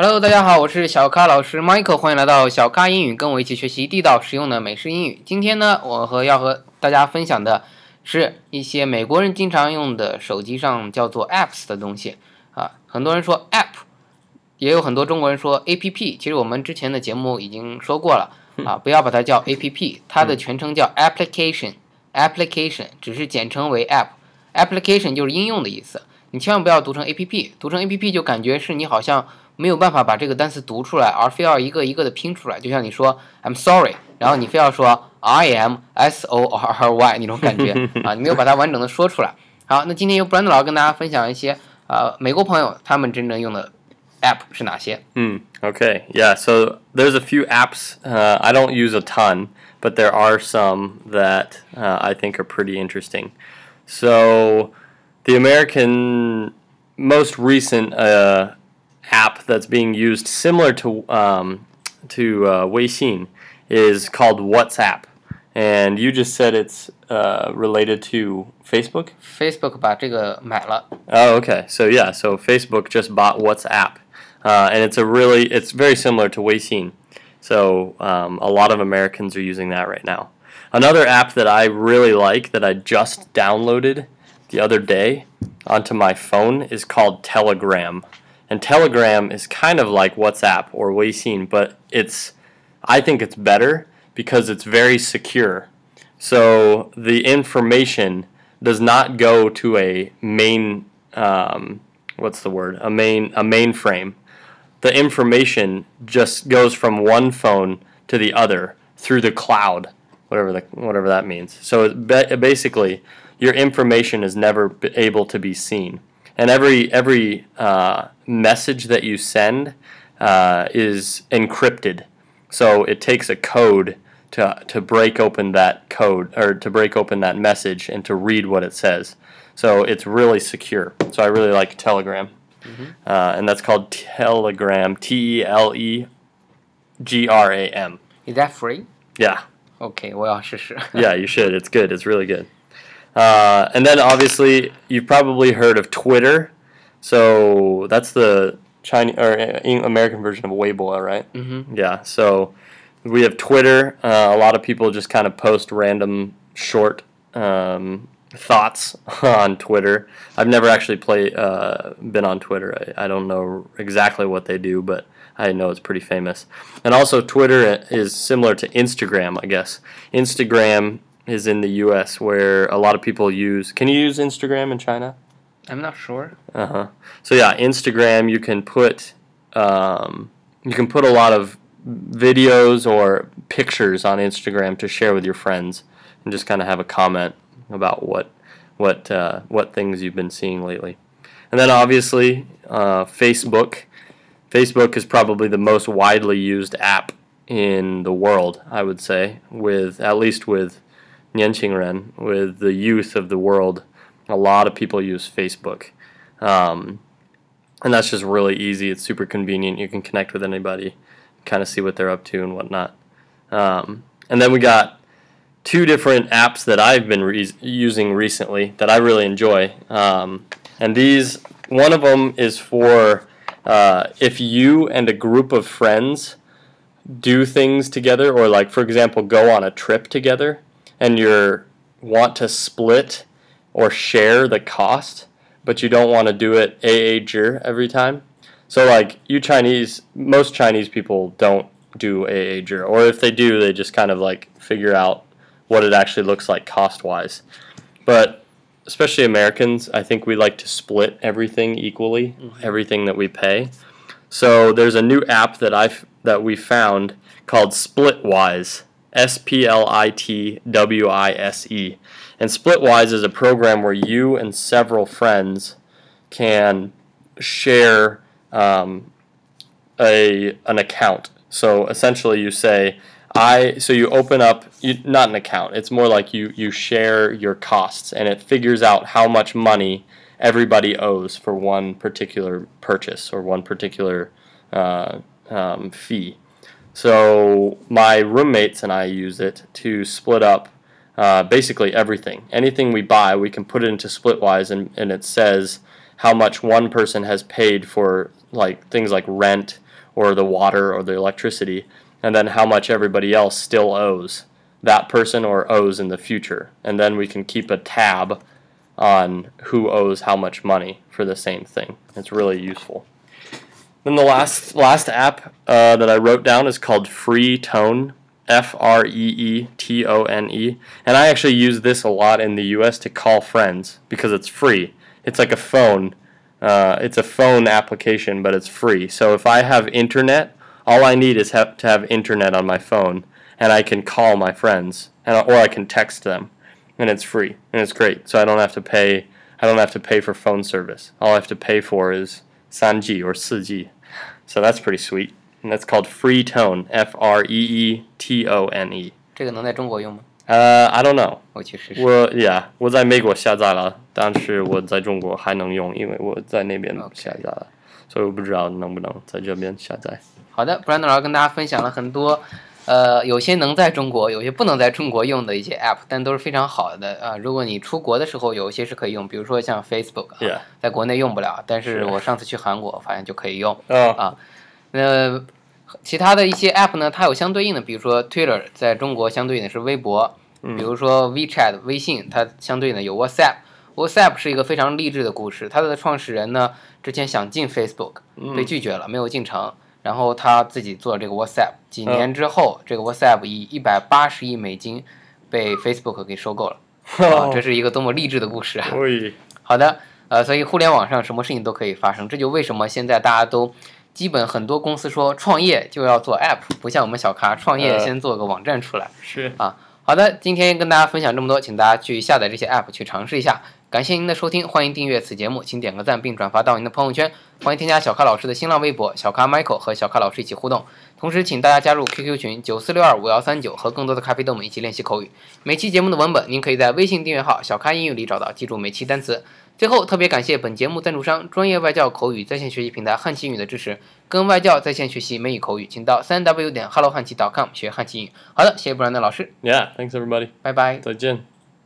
Hello， 大家好，我是小咖老师 Michael， 欢迎来到小咖英语，跟我一起学习地道实用的美式英语。今天呢，要和大家分享的是一些美国人经常用的手机上叫做 apps 的东西啊。很多人说 app， 也有很多中国人说 app， 其实我们之前的节目已经说过了啊，不要把它叫 app， 它的全称叫 application， 只是简称为 app。 application 就是应用的意思，你千万不要读成 app， 读成 app 就感觉是你好像没有办法把这个单词读出来，而非要一个一个的拼出来。就像你说 I'm sorry， 然后你非要说 I am sorry 那种感觉啊，你没有把它完整的说出来。好，那今天由 Brandon 老师跟大家分享一些美国朋友他们真正用的 app 是哪些。Okay, yeah, so there's a few apps I don't use a ton, but there are some that I think are pretty interesting. So the American most recent app that's being used similar to Weixin is called WhatsApp, and you just said it's related to Facebook? Facebook 把这个买了。Oh, okay. So yeah, so Facebook just bought WhatsApp, and it's very similar to Weixin. So a lot of Americans are using that right now. Another app that I really like that I just downloaded the other day onto my phone is called Telegram.And Telegram is kind of like WhatsApp or Weixin, but I think it's better because it's very secure. So the information does not go to a main, A mainframe. The information just goes from one phone to the other through the cloud, whatever that means. So basically, your information is never able to be seen.And every message that you send is encrypted, so it takes a code to break open that code or to break open that message and to read what it says. So it's really secure. So I really like Telegram, and that's called Telegram, Telegram. Is that free? Yeah. Okay, well, sure. Yeah, you should. It's good. It's really good.And then obviously you've probably heard of Twitter, so that's the Chinese or American version of Weibo, right? Mm-hmm. Yeah. So we have Twitter. A lot of people just kind of post random short thoughts on Twitter. I've never actually been on Twitter. I don't know exactly what they do, but I know it's pretty famous. And also Twitter is similar to Instagram, I guess. Instagram is in the U.S. where a lot of people use. Can you use Instagram in China? I'm not sure. So yeah, Instagram, you can put a lot of videos or pictures on Instagram to share with your friends and just kind of have a comment about what things you've been seeing lately. And then obviously Facebook. Facebook is probably the most widely used app in the world, I would say, at least with.with the youth of the world. A lot of people use Facebook, and that's just really easy. It's super convenient. You can connect with anybody, kind of see what they're up to and whatnot. And then we got two different apps that I've been using recently that I really enjoy, and one of them is for if you and a group of friends do things together, or like, for example, go on a trip together.And you want to split or share the cost, but you don't want to do it AAJ every time. So like most Chinese people don't do AAJ, or if they do, they just kind of like figure out what it actually looks like cost-wise. But especially Americans, I think we like to split everything equally, everything that we pay. So there's a new app that we found called Splitwise.Splitwise. And Splitwise is a program where you and several friends can share an account. So essentially you say, you open up, not an account, it's more like you share your costs, and it figures out how much money everybody owes for one particular purchase or one particular fee.So my roommates and I use it to split up basically everything. Anything we buy, we can put it into Splitwise, and it says how much one person has paid for like things like rent or the water or the electricity, and then how much everybody else still owes that person or owes in the future. And then we can keep a tab on who owes how much money for the same thing. It's really useful. Then the last app that I wrote down is called Free Tone, Freetone. And I actually use this a lot in the US to call friends because it's free. It's like a phone. It's a phone application, but it's free. So if I have internet, all I need is to have internet on my phone, and I can call my friends, or I can text them, and it's free, and it's great. So I don't have to pay. I don't have to pay for phone service. All I have to pay for is 3G or 4G. So that's pretty sweet, and that's called Free Tone, Freetone. 这个能在中国用吗？I don't know. 我去试试。我在美国下载了，但是我在中国还能用，因为我在那边下载了， okay. 所以我不知道能不能在这边下载。好的 ，Brandon 老师跟大家分享了很多。有些能在中国，有些不能在中国用的一些 app， 但都是非常好的啊。如果你出国的时候，有一些是可以用，比如说像 Facebook， 在国内用不了，但是我上次去韩国发现就可以用啊。其他的一些 app 呢，它有相对应的，比如说 Twitter 在中国相对应的是微博，比如说 WeChat 微信，它相对应的有 WhatsApp。WhatsApp 是一个非常励志的故事，它的创始人呢之前想进 Facebook， 被拒绝了，没有进城。然后他自己做了这个 WhatsApp， 几年之后，这个 WhatsApp 以$180亿被 Facebook 给收购了。这是一个多么励志的故事啊！好的，所以互联网上什么事情都可以发生，这就为什么现在大家都基本很多公司说创业就要做 app， 不像我们小咖创业先做个网站出来。是啊，好的，今天跟大家分享这么多，请大家去下载这些 app 去尝试一下。感谢您的收听，欢迎订阅此节目，请点个赞并转发到您的朋友圈。欢迎添加小咖老师的新浪微博，小咖 Michael 和小咖老师一起互动。同时，请大家加入 QQ 群94625139，和更多的咖啡豆们一起练习口语。每期节目的文本，您可以在微信订阅号“小咖英语”里找到，记住每期单词。最后，特别感谢本节目赞助商专业外教口语在线学习平台汉奇英语的支持，跟外教在线学习美语口语，请到3w.hello汉奇 .com 学汉奇英语。好的，谢谢Brandon老师。Yeah, thanks everybody. 拜拜，再见。